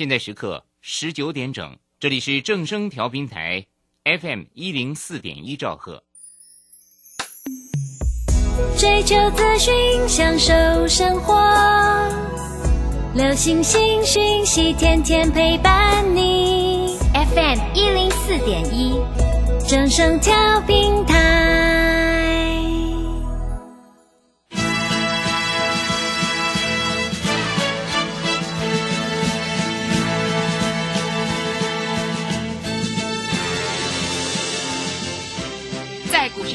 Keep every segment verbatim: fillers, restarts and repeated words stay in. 现在时刻十九点整，这里是正声调频台 F M 一零四点一 兆赫。追求资讯，享受生活，流行新讯息，天天陪伴你。F M 一零四点一，正声调频台。在股市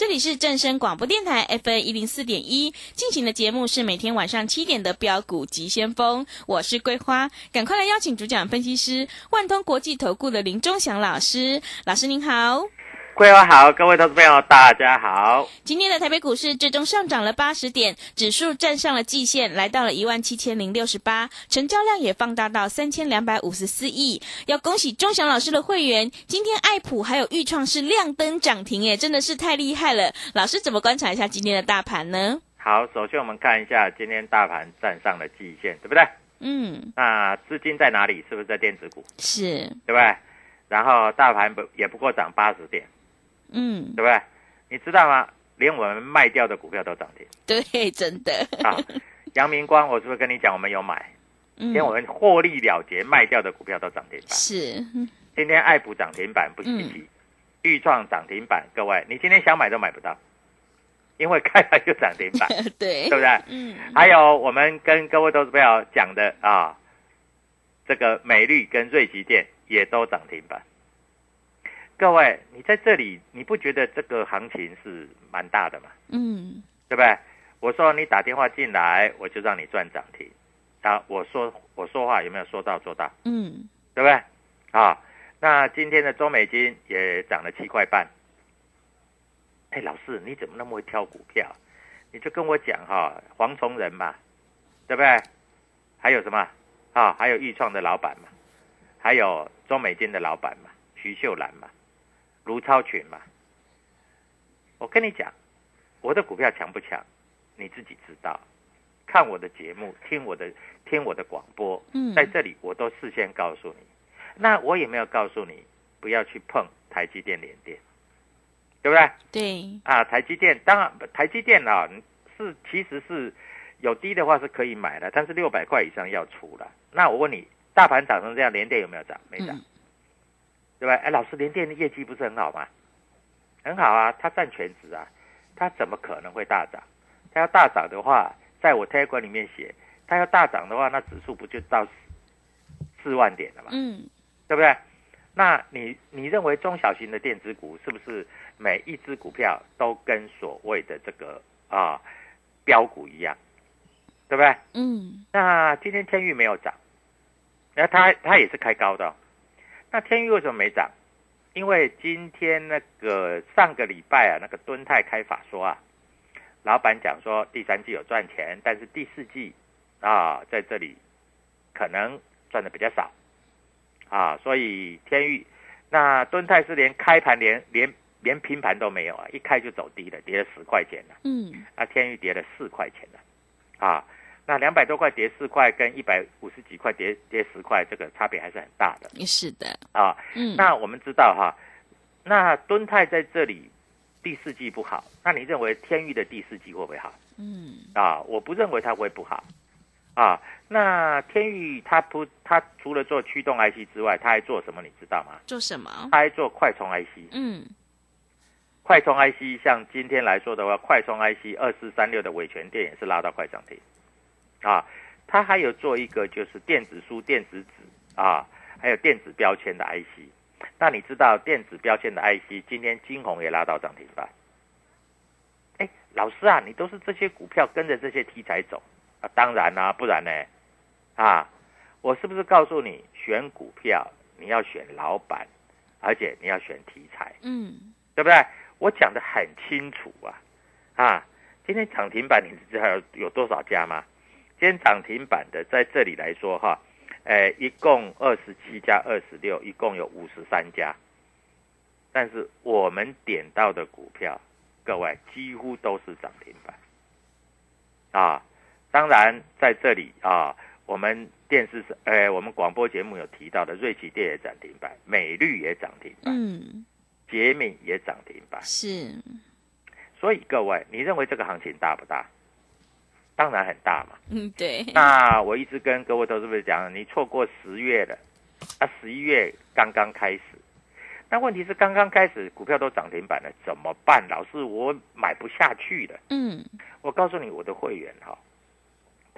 这里是正声广播电台 F M 一零四点一 进行的节目是每天晚上七点的标股急先锋，我是桂花，赶快来邀请主讲分析师万通国际投顾的林忠祥老师。老师您好。桂花好，各位投资朋友大家好。今天的台北股市最终上涨了八十点，指数站上了季线，来到了一万七千零六十八，成交量也放大到三千两百五十四亿。要恭喜忠祥老师的会员，今天爱普还有预创是亮灯涨停耶，真的是太厉害了。老师怎么观察一下今天的大盘呢？好，首先我们看一下今天大盘站上了季线，对不对？嗯。那资金在哪里？是不是在电子股？是，对不对？然后大盘不也不过涨八十点。嗯，对不对？你知道吗？连我们卖掉的股票都涨停。对，真的。啊，阳明光，我是不是跟你讲我们有买？嗯，连我们获利了结卖掉的股票都涨停板。是。今天爱普涨停板不稀奇，嗯，预创涨停板，各位，你今天想买都买不到，因为开盘就涨停板。对，对不对？嗯。还有我们跟各位投资朋友讲的啊，这个美律跟瑞奇电也都涨停板。各位，你在这里，你不觉得这个行情是蛮大的吗？嗯，对不对？我说你打电话进来，我就让你赚涨停。啊，我说我说话有没有说到做到？嗯，对不对？啊，那今天的中美金也涨了七块半。哎，老师你怎么那么会挑股票？你就跟我讲哈，黄崇仁嘛，对不对？还有什么？啊，还有裕创的老板嘛，还有中美金的老板嘛，徐秀兰嘛。卢超群嘛，我跟你讲，我的股票强不强，你自己知道。看我的节目，听我的听我的广播，嗯，在这里我都事先告诉你。那我也没有告诉你不要去碰台积电、联电，对不对？对。啊，台积电当然，台积电啊，是其实是有低的话是可以买的，但是六百块以上要出了。那我问你，大盘涨成这样，联电有没有涨？没涨。嗯，对吧？哎，老师，联电的业绩不是很好吗？很好啊，它占全值啊，它怎么可能会大涨？它要大涨的话，在我 Telegram 里面写，它要大涨的话，那指数不就到四万点了吗？嗯，对不对？那你你认为中小型的电子股是不是每一只股票都跟所谓的这个啊标股一样，对不对？嗯。那今天天宇没有涨，那它它也是开高的哦。那天宇为什么没涨？因为今天那个上个礼拜啊，那个敦泰开法说啊，老板讲说第三季有赚钱，但是第四季啊在这里可能赚的比较少啊，所以天宇那敦泰是连开盘连连连平盘都没有啊，一开就走低了，跌了十块钱了。嗯，那天宇跌了四块钱了啊，那两百多块跌四块，跟一百五十几块跌跌十块，这个差别还是很大的。是的，啊，嗯，那我们知道哈，那敦泰在这里第四季不好，那你认为天宇的第四季会不会好？嗯，啊，我不认为它会不好，啊，那天钰它不，它除了做驱动 I C 之外，它还做什么？你知道吗？做什么？它还做快充 I C。嗯，快充 I C 像今天来说的话，快充 I C 二四三六的伟权电也是拉到快涨停。啊，它还有做一个就是电子书、电子纸啊，还有电子标签的 I C。那你知道电子标签的 I C 今天金鸿也拉到涨停吧？哎，老师啊，你都是这些股票跟着这些题材走。啊，当然啦、啊，不然呢？啊，我是不是告诉你，选股票你要选老板，而且你要选题材，嗯，对不对？我讲得很清楚啊，啊，今天涨停板你知道有多少家吗？今天涨停板的在这里来说哈，哎、呃，一共二十七加二十六，一共有五十三家，但是我们点到的股票，各位几乎都是涨停板，啊。当然，在这里啊，我们电视、呃、我们广播节目有提到的，瑞奇电也涨停板，美绿也涨停板，嗯，捷敏也涨停板，是。所以各位，你认为这个行情大不大？当然很大嘛。嗯，对。那我一直跟各位投资朋友讲，你错过十月了，啊，十一月刚刚开始。那问题是刚刚开始股票都涨停板了，怎么办？老师，我买不下去了。嗯，我告诉你，我的会员哈、哦。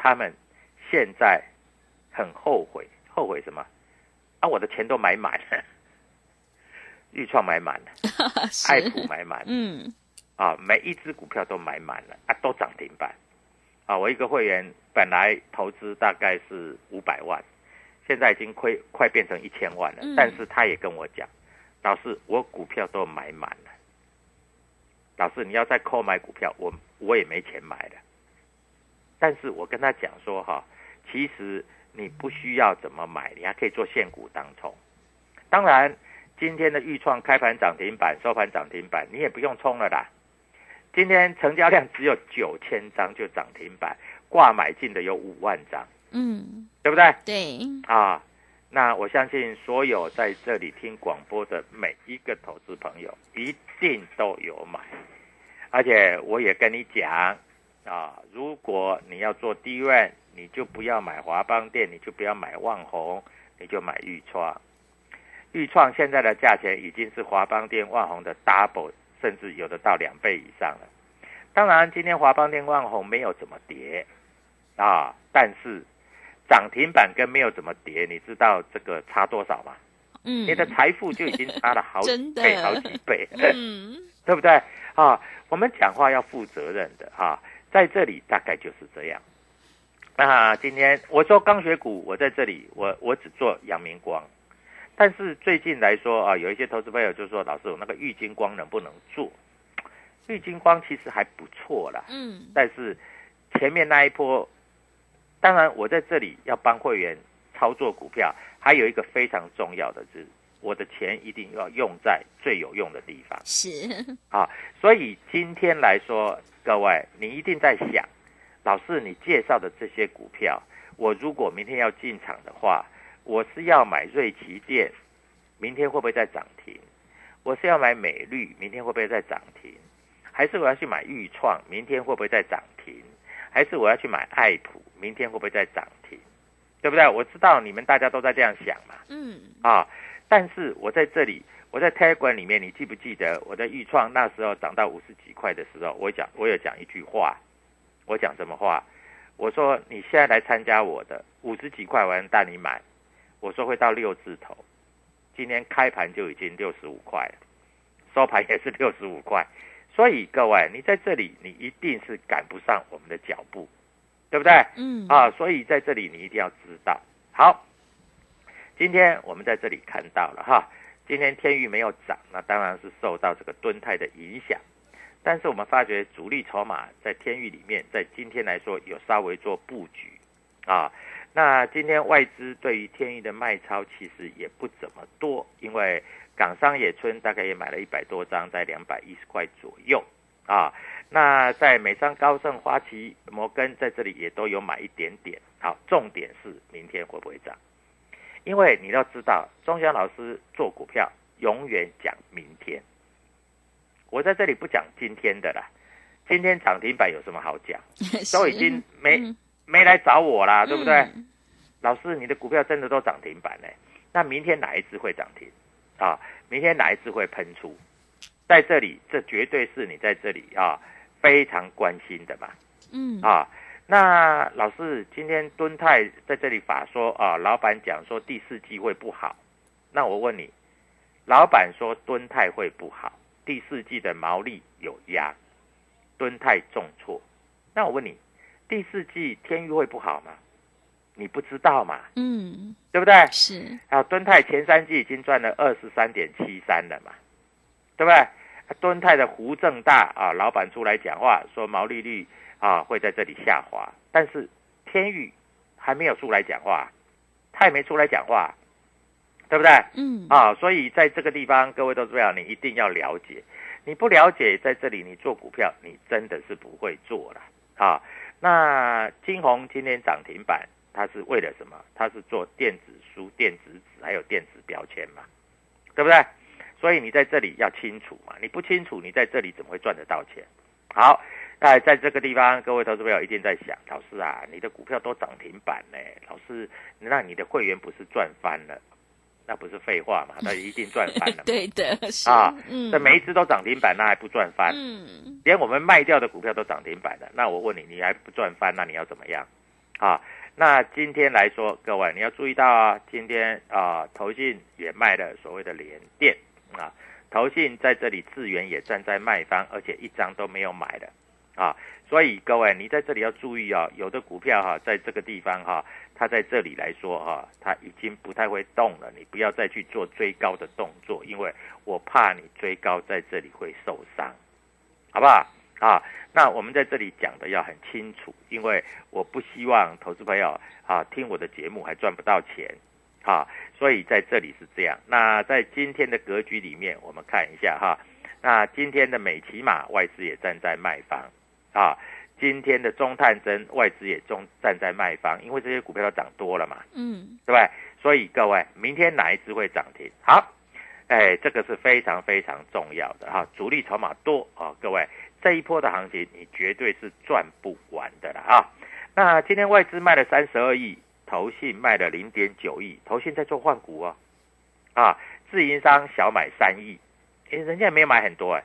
他们现在很后悔，后悔什么？啊，我的钱都买满了，预创买满了，爱普买满了，嗯，啊，每一只股票都买满了，啊，都涨停板，啊，我一个会员本来投资大概是五百万，现在已经亏快变成一千万了，嗯、但是他也跟我讲，老师，我股票都买满了，老师你要再扣买股票，我我也没钱买了。但是我跟他讲说哈，其实你不需要怎么买，你还可以做现股当冲。当然，今天的预创开盘涨停板、收盘涨停板，你也不用冲了啦。今天成交量只有九千张就涨停板，挂买进的有五万张，嗯，对不对？对啊，那我相信所有在这里听广播的每一个投资朋友一定都有买，而且我也跟你讲。啊，如果你要做低润，你就不要买华邦电，你就不要买旺宏，你就买裕创。裕创现在的价钱已经是华邦电、旺宏的 double， 甚至有的到两倍以上了。当然，今天华邦电、旺宏没有怎么跌啊，但是涨停板跟没有怎么跌，你知道这个差多少吗？嗯，你的财富就已经差了好几倍、好几倍，嗯，对不对？啊，我们讲话要负责任的啊。在这里大概就是这样。那、啊、今天我做钢学股，我在这里我我只做阳明光，但是最近来说啊，有一些投资朋友就说老师，我那个玉金光能不能做？玉金光其实还不错啦，嗯，但是前面那一波，当然我在这里要帮会员操作股票，还有一个非常重要的是，我的钱一定要用在最有用的地方。是啊，所以今天来说。各位，你一定在想，老师你介绍的这些股票，我如果明天要进场的话，我是要买瑞奇电，明天会不会再涨停？我是要买美绿，明天会不会再涨停？还是我要去买裕创，明天会不会再涨停？还是我要去买爱普，明天会不会再涨停？对不对？我知道你们大家都在这样想嘛，嗯，啊，但是我在这里。我在 Telegram 里面，你记不记得我在预创那时候涨到五十几块的时候，我讲我有讲一句话，我讲什么话？我说你现在来参加我的五十几块，我能带你买。我说会到六字头，今天开盘就已经六十五块了，收盘也是六十五块。所以各位，你在这里你一定是赶不上我们的脚步，对不对？嗯。啊，所以在这里你一定要知道。好，今天我们在这里看到了哈。今天天钰没有涨，那当然是受到这个敦泰的影响。但是我们发觉主力筹码在天钰里面，在今天来说有稍微做布局啊。那今天外资对于天钰的卖超其实也不怎么多，因为港商野村大概也买了一百多张，在两百一十块左右啊。那在美商高盛、花旗、摩根在这里也都有买一点点。好，重点是明天会不会涨？因为你要知道，钟祥老师做股票永远讲明天，我在这里不讲今天的啦。今天涨停板有什么好讲？都已经没没来找我啦，对不对？嗯、老师，你的股票真的都涨停板呢、欸，那明天哪一只会涨停？啊，明天哪一只会喷出？在这里，这绝对是你在这里啊非常关心的嘛。嗯啊，那老师今天敦泰在这里法说啊，老板讲说第四季会不好，那我问你，老板说敦泰会不好，第四季的毛利有压，敦泰重挫，那我问你，第四季天域会不好吗？你不知道嘛？嗯，对不对？是啊，敦泰前三季已经赚了二十三点七三了嘛，对不对？敦泰的胡正大啊，老板出来讲话说毛利率啊会在这里下滑，但是天宇还没有出来讲话，他也没出来讲话，对不对？嗯啊，所以在这个地方，各位投资朋友，你一定要了解，你不了解，在这里你做股票，你真的是不会做了啊。那金鸿今天涨停板，它是为了什么？它是做电子书、电子纸还有电子标签嘛，对不对？所以你在这里要清楚嘛，你不清楚，你在这里怎么会赚得到钱？好，那在这个地方，各位投资朋友一定在想，老师啊，你的股票都涨停板呢，老师，那你的会员不是赚翻了？那不是废话嘛？那一定赚翻了。对的，是啊，嗯，每一只都涨停板，那还不赚翻？嗯，连我们卖掉的股票都涨停板了，那我问你，你还不赚翻？那你要怎么样？啊？那今天来说，各位你要注意到啊，今天啊，投信也卖了所谓的联电啊，投信在这里资源也站在卖方，而且一张都没有买的啊，所以各位你在这里要注意啊，有的股票哈、啊，在这个地方哈、啊，它在这里来说哈、啊，它已经不太会动了，你不要再去做追高的动作，因为我怕你追高在这里会受伤，好不好？啊，那我们在这里讲的要很清楚，因为我不希望投资朋友啊听我的节目还赚不到钱，啊，所以在这里是这样。那在今天的格局里面，我们看一下哈，那今天的美骑马外资也站在卖方，啊，今天的中探针外资也中站在卖方，因为这些股票都涨多了嘛，嗯，对不对？所以各位，明天哪一支会涨停？好，哎，这个是非常非常重要的哈，主力筹码多啊，各位。这一波的行情，你绝对是赚不完的了啊！那今天外资卖了三十二亿，投信卖了零点九亿，投信在做换股啊，啊，自营商小买三亿，哎、欸，人家也没有买很多哎、欸。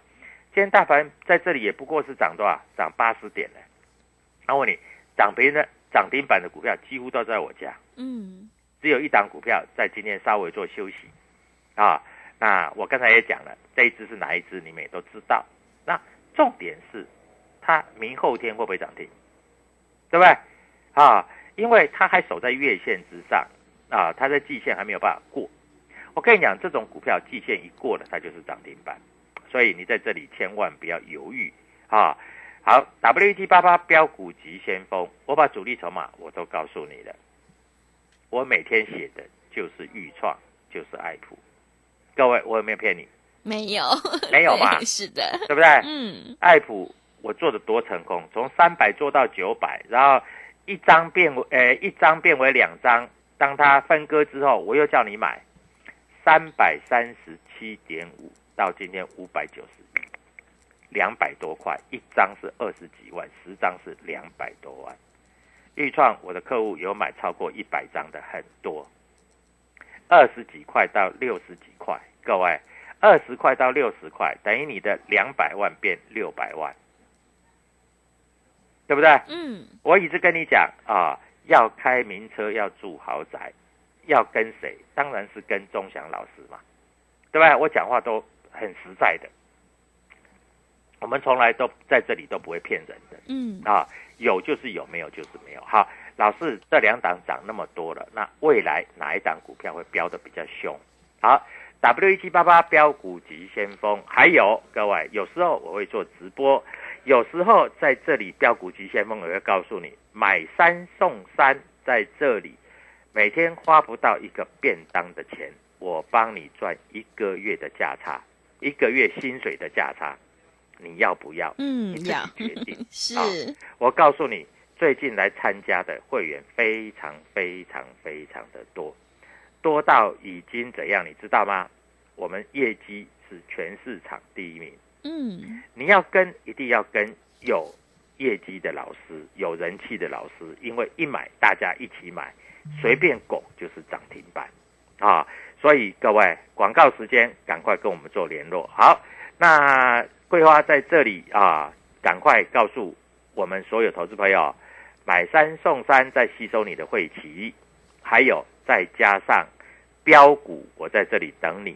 今天大盘在这里也不过是涨多少，涨八十点了、欸。那、啊、问你，涨别人涨停板的股票几乎都在我家，嗯，只有一档股票在今天稍微做休息啊。那我刚才也讲了，这一支是哪一支，你们也都知道。那重点是，它明后天会不会涨停，对不对？啊，因为它还守在月线之上啊，它在季线还没有办法过。我跟你讲，这种股票季线一过了，它就是涨停板，所以你在这里千万不要犹豫啊。好 ，W T 八八 标股急先锋，我把主力筹码我都告诉你了，我每天写的就是预创，就是爱普，各位我有没有骗你？没有，没有嘛？是的，对不对？嗯，爱普我做的多成功，从三百做到九百，然后一张变为呃一张变为两张，当它分割之后，我又叫你买三百三十七点五，到今天五百九十，两百多块，一张是二十几万，十张是两百多万。预创我的客户有买超过一百张的很多，二十几块到六十几块，各位。二十块到六十块，等于你的两百万变六百万，对不对？嗯，我一直跟你讲啊，要开名车，要住豪宅，要跟谁？当然是跟钟祥老师嘛，对吧？我讲话都很实在的，我们从来都在这里都不会骗人的。嗯，啊，有就是有，没有就是没有。好，老师，这两档涨那么多了，那未来哪一档股票会飙得比较凶？好。W 一七八八 标股急先锋，还有各位，有时候我会做直播，有时候在这里标股急先锋，我会告诉你买三送三，在这里每天花不到一个便当的钱，我帮你赚一个月的价差，一个月薪水的价差，你要不要？嗯，你自己决定。是、啊，我告诉你，最近来参加的会员非常非常非常的多，多到已经怎样，你知道吗？我们业绩是全市场第一名。嗯，你要跟一定要跟有业绩的老师，有人气的老师，因为一买大家一起买，随便拱就是涨停板啊！所以各位，广告时间，赶快跟我们做联络。好，那桂花在这里啊，赶快告诉我们所有投资朋友，买三送三，再吸收你的晦气，还有再加上标股，我在这里等你。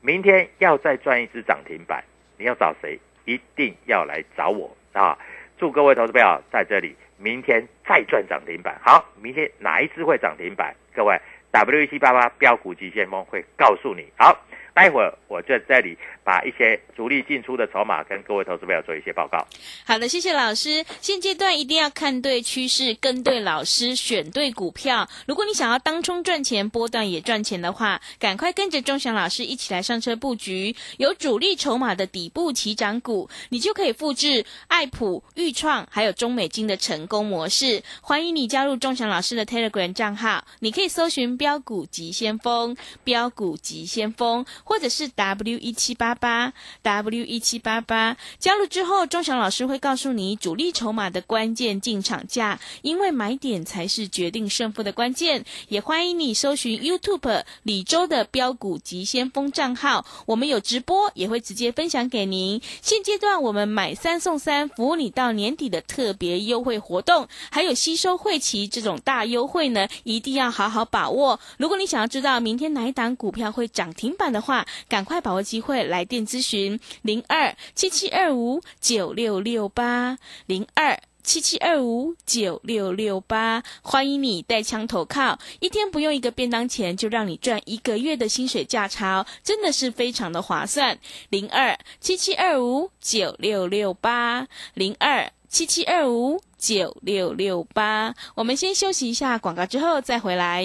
明天要再赚一只涨停板，你要找谁？一定要来找我啊！祝各位投资朋友在这里，明天再赚涨停板。好，明天哪一支会涨停板？各位 W 一七八八 标股急先锋会告诉你。好，待会儿我就在这里把一些主力进出的筹码跟各位投资朋友做一些报告。好的，谢谢老师。现阶段一定要看对趋势，跟对老师，选对股票。如果你想要当冲赚钱，波段也赚钱的话，赶快跟着钟祥老师一起来上车布局。有主力筹码的底部起涨股，你就可以复制爱普、裕创还有中美金的成功模式。欢迎你加入钟祥老师的 Telegram 账号，你可以搜寻标股急先锋，标股急先锋。或者是 W 一七八八 W 一七八八 加入之后，钟祥老师会告诉你主力筹码的关键进场价，因为买点才是决定胜负的关键。也欢迎你搜寻 YouTube 李州的标股急先锋账号，我们有直播，也会直接分享给您。现阶段我们买三送三，服务你到年底的特别优惠活动，还有吸收会期这种大优惠呢，一定要好好把握。如果你想要知道明天哪一档股票会涨停板的话，赶快把握机会，来电咨询零二七七二五九六六八零二七七二五九六六八，欢迎你带枪投靠，一天不用一个便当钱，就让你赚一个月的薪水价潮，真的是非常的划算。零二七七二五九六六八零二七七二五九六六八，我们先休息一下广告，之后再回来。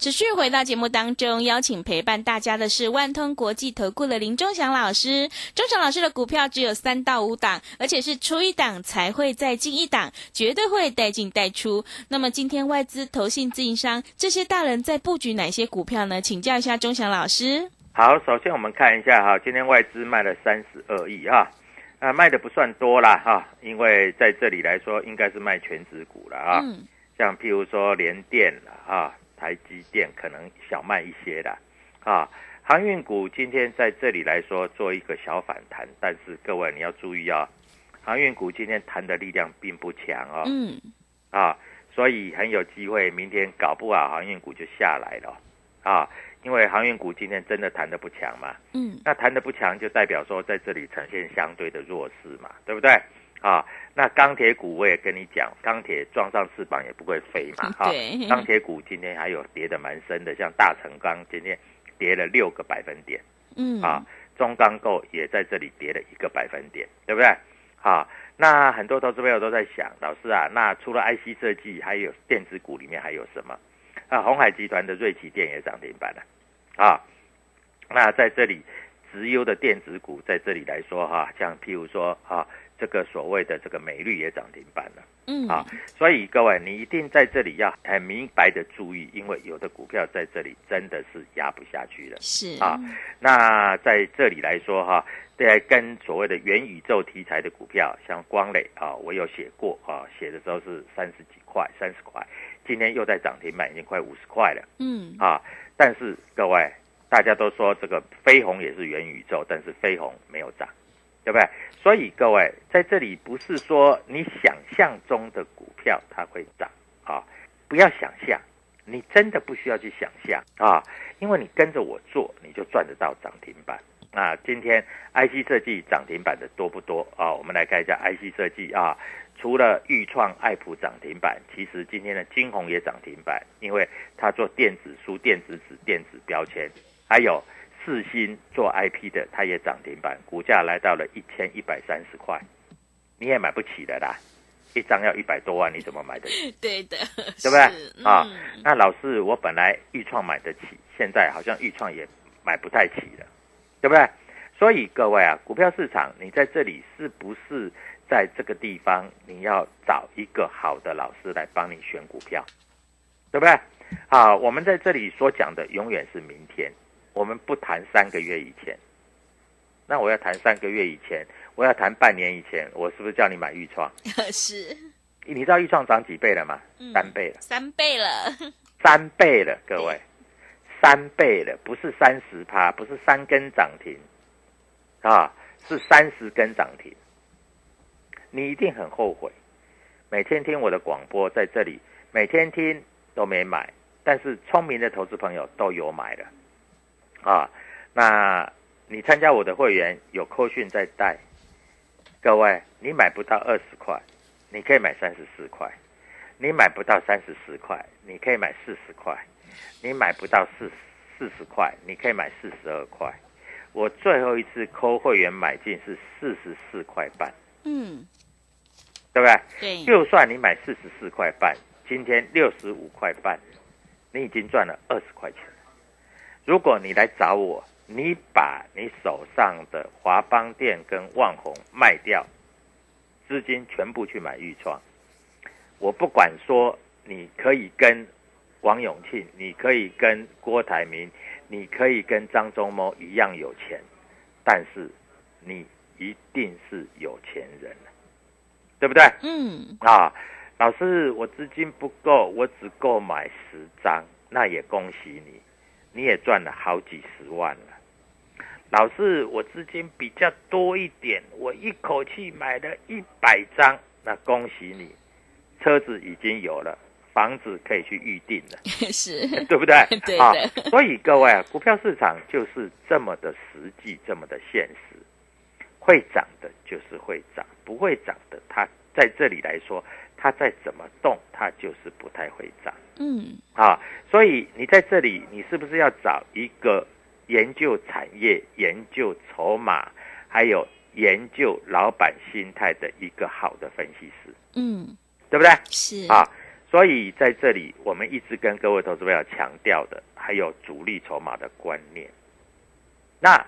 持续回到节目当中，邀请陪伴大家的是万通国际投顾的林钟祥老师。钟祥老师的股票只有三到五档，而且是出一档才会再进一档，绝对会带进带出。那么今天外资、投信、自营商这些大人在布局哪些股票呢？请教一下钟祥老师。好，首先我们看一下哈，今天外资卖了三十二亿哈，啊，卖的不算多啦哈，因为在这里来说应该是卖全指股了啊，嗯，像譬如说联电了啊。台积电可能小卖一些啦，啊，航运股今天在这里来说做一个小反弹，但是各位你要注意啊，航运股今天弹的力量并不强哦，嗯，啊，所以很有机会明天搞不好航运股就下来了，啊，因为航运股今天真的弹的不强嘛，嗯，那弹的不强就代表说在这里呈现相对的弱势嘛，对不对？啊，那钢铁股我也跟你讲，钢铁撞上翅膀也不会飞嘛。啊，钢铁股今天还有跌得蛮深的，像大成钢今天跌了六个百分点，嗯，啊，中钢构也在这里跌了一个百分点，对不对？啊，那很多投资朋友都在想，老师啊，那除了 I C 设计，还有电子股里面还有什么？啊，鸿海集团的瑞奇电也涨停板了，啊，那在这里直优的电子股在这里来说哈，啊，像譬如说啊。这个所谓的这个美绿也涨停板了，嗯啊，所以各位你一定在这里要很明白的注意，因为有的股票在这里真的是压不下去了，是啊，那在这里来说哈，对，跟所谓的元宇宙题材的股票，像光磊啊，我有写过啊，写的时候是三十几块，三十块，今天又在涨停板，已经快五十块了，嗯啊，但是各位大家都说这个飞鸿也是元宇宙，但是飞鸿没有涨。对不对？所以各位在这里不是说你想象中的股票它会涨啊，不要想象，你真的不需要去想象啊，因为你跟着我做，你就赚得到涨停板。啊，今天 I C 设计涨停板的多不多啊？我们来看一下 I C 设计啊，除了裕创、爱普涨停板，其实今天的金鸿也涨停板，因为它做电子书、电子纸、电子标签，还有。四星做 I P 的，它也涨停板，股价来到了一千一百三十块，你也买不起的啦，一张要一百多万，你怎么买得起？对的，对不对、嗯、啊？那老师，我本来预创买得起，现在好像预创也买不太起了，对不对？所以各位啊，股票市场你在这里是不是在这个地方，你要找一个好的老师来帮你选股票，对不对？啊，我们在这里所讲的永远是明天，我们不谈三个月以前。那我要谈三个月以前，我要谈半年以前，我是不是叫你买预创？是。你知道预创涨几倍了吗？嗯、三倍了。三倍了。三倍了，各位，三倍了，不是三十趴，不是三根涨停，啊，是三十根涨停。你一定很后悔，每天听我的广播，在这里每天听都没买，但是聪明的投资朋友都有买了，啊，那你参加我的会员有扣讯在带，各位，你买不到二十块，你可以买三十四块；你买不到三十四块，你可以买四十块；你买不到四四十块，你可以买四十二块。我最后一次扣会员买进是四十四块半。嗯，对不对？对，就算你买四十四块半，今天六十五块半，你已经赚了二十块钱了。如果你来找我，你把你手上的华邦电跟旺宏卖掉，资金全部去买预创，我不管说你可以跟王永庆，你可以跟郭台铭，你可以跟张忠谋一样有钱，但是你一定是有钱人，对不对？嗯。啊，老师，我资金不够，我只够买十张，那也恭喜你，你也赚了好几十万了。老师，我资金比较多一点，我一口气买了一百张，那恭喜你，车子已经有了，房子可以去预定了，是，对不对？对的、啊。所以各位啊，股票市场就是这么的实际，这么的现实。会涨的就是会涨，不会涨的，它在这里来说，它再怎么动，它就是不太会涨。嗯，啊，所以你在这里，你是不是要找一个研究产业、研究筹码，还有研究老板心态的一个好的分析师？嗯，对不对？是啊，所以在这里，我们一直跟各位投资朋友强调的，还有主力筹码的观念。那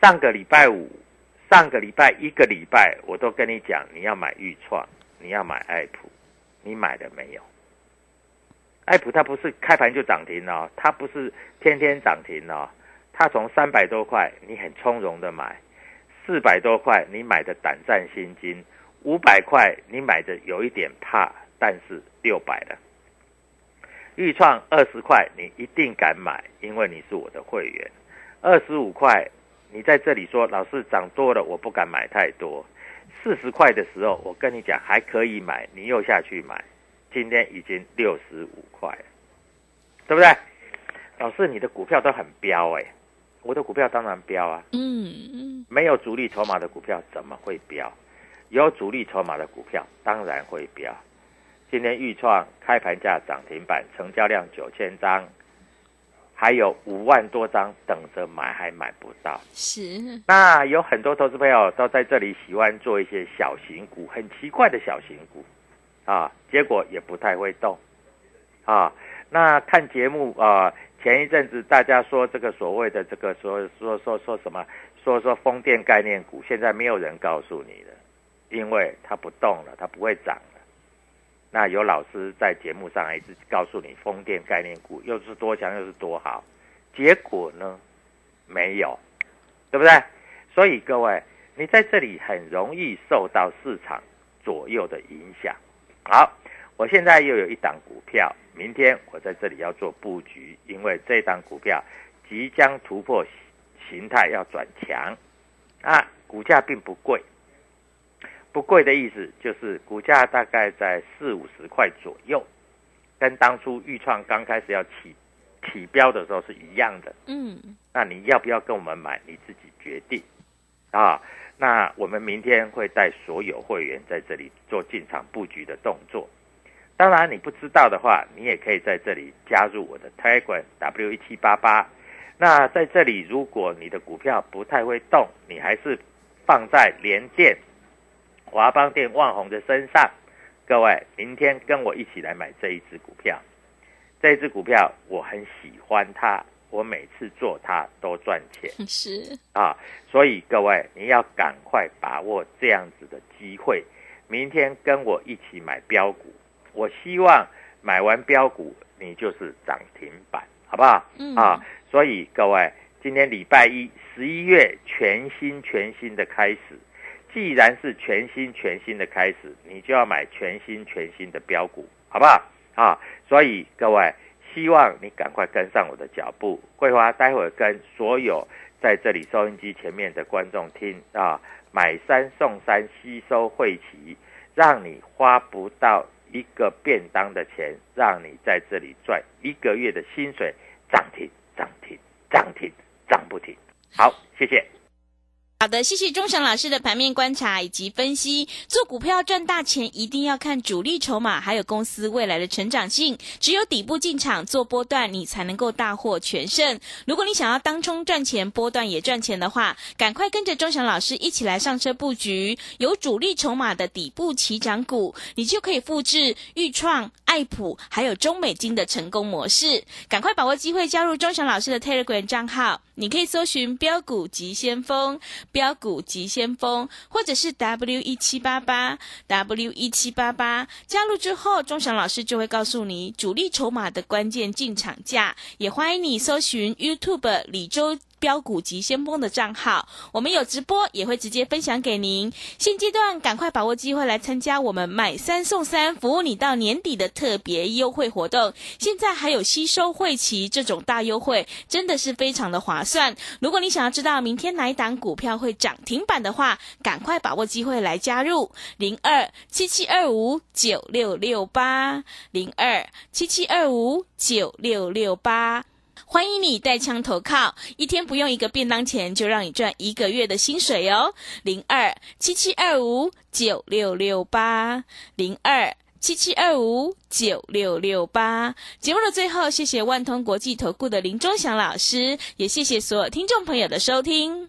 上个礼拜五。上个礼拜一个礼拜我都跟你讲，你要买预创，你要买爱普，你买了没有？爱普它不是开盘就涨停哦，它不是天天涨停哦，它从三百多块你很从容的买，四百多块你买的胆战心惊，五百块你买的有一点怕，但是六百了。预创二十块你一定敢买，因为你是我的会员，二十五块。你在这里说，老师涨多了，我不敢买太多。四十块的时候，我跟你讲还可以买，你又下去买，今天已经六十五块了，对不对？老师，你的股票都很飙哎、欸，我的股票当然飙啊。嗯嗯，没有主力筹码的股票怎么会飙？有主力筹码的股票当然会飙。今天预创开盘价涨停板，成交量九千张。还有五万多张等着买，还买不到。是，那有很多投资朋友都在这里喜欢做一些小型股，很奇怪的小型股，啊，结果也不太会动，啊，那看节目啊、呃，前一阵子大家说这个所谓的这个说说说说什么，说说风电概念股，现在没有人告诉你了，因为它不动了，它不会涨。那有老师在节目上一直告诉你风电概念股又是多强又是多好，结果呢没有，对不对？所以各位，你在这里很容易受到市场左右的影响。好，我现在又有一档股票，明天我在这里要做布局，因为这档股票即将突破形态要转强啊，股价并不贵。不贵的意思就是股价大概在四五十块左右，跟当初预创刚开始要起起标的时候是一样的。嗯，那你要不要跟我们买，你自己决定啊。那我们明天会带所有会员在这里做进场布局的动作。当然你不知道的话，你也可以在这里加入我的 Telegram W 一七八八。那在这里，如果你的股票不太会动，你还是放在联电华邦电、旺宏的身上。各位，明天跟我一起来买这一支股票，这一支股票我很喜欢它，我每次做它都赚钱，是啊，所以各位你要赶快把握这样子的机会，明天跟我一起买标股，我希望买完标股你就是涨停板，好不好？嗯啊，所以各位，今天礼拜一，十一月全新全新的开始。既然是全新全新的开始，你就要买全新全新的标股，好不好啊？所以各位，希望你赶快跟上我的脚步。桂花待会跟所有在这里收音机前面的观众听啊，买三送三，吸收汇齐，让你花不到一个便当的钱，让你在这里赚一个月的薪水，涨停涨停涨停涨不停。好，谢谢。好的，谢谢钟翔老师的盘面观察以及分析。做股票赚大钱，一定要看主力筹码，还有公司未来的成长性。只有底部进场做波段，你才能够大获全胜。如果你想要当冲赚钱，波段也赚钱的话，赶快跟着钟翔老师一起来上车布局有主力筹码的底部起涨股，你就可以复制裕创、爱普还有中美金的成功模式。赶快把握机会，加入钟翔老师的 Telegram 账号，你可以搜寻标股急先锋。标股急先锋，或者是 W 一七八八 W 一七八八， 加入之后钟翔老师就会告诉你主力筹码的关键进场价，也欢迎你搜寻 YouTube 李州标股急先锋的账号，我们有直播也会直接分享给您。现阶段赶快把握机会来参加我们买三送三服务你到年底的特别优惠活动，现在还有吸收汇期这种大优惠，真的是非常的划算。如果你想要知道明天哪一档股票会涨停板的话，赶快把握机会来加入 零二 七七二五 九六六八 零二 七七二五 九六六八，欢迎你带枪投靠，一天不用一个便当钱，就让你赚一个月的薪水哦。零二 七七二五 九六六八 零二 七七二五 九六六八。 节目的最后，谢谢万通国际投顾的林钟翔老师，也谢谢所有听众朋友的收听。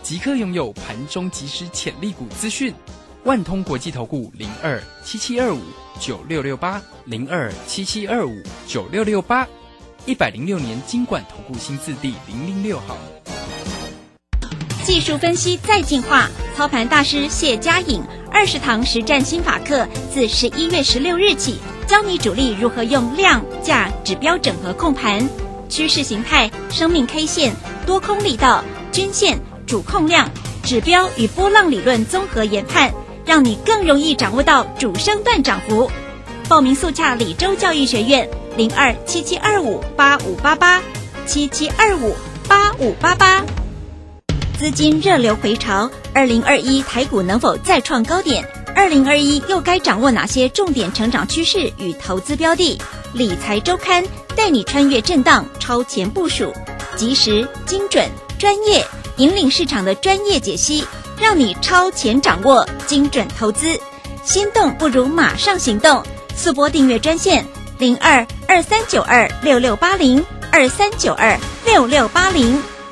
即刻拥有盘中即时潜力股资讯。万通国际投顾零二七七二五九六六八零二七七二五九六六八，一百零六年金管投顾新字第零零六号。技术分析再进化，操盘大师谢嘉颖二十堂实战心法课，自十一月十六日起，教你主力如何用量价指标整合控盘，趋势形态、生命 K 线、多空力道、均线。主控量指标与波浪理论综合研判，让你更容易掌握到主升段涨幅。报名速洽李州教育学院零二七七二五八五八八七七二五八五八八。资金热流回潮，二零二一台股能否再创高点？二零二一又该掌握哪些重点成长趋势与投资标的？理财周刊带你穿越震荡，超前部署，及时、精准、专业。引领市场的专业解析，让你超前掌握精准投资。心动不如马上行动，速拨订阅专线零二二三九二六六八零二三九二六六八零。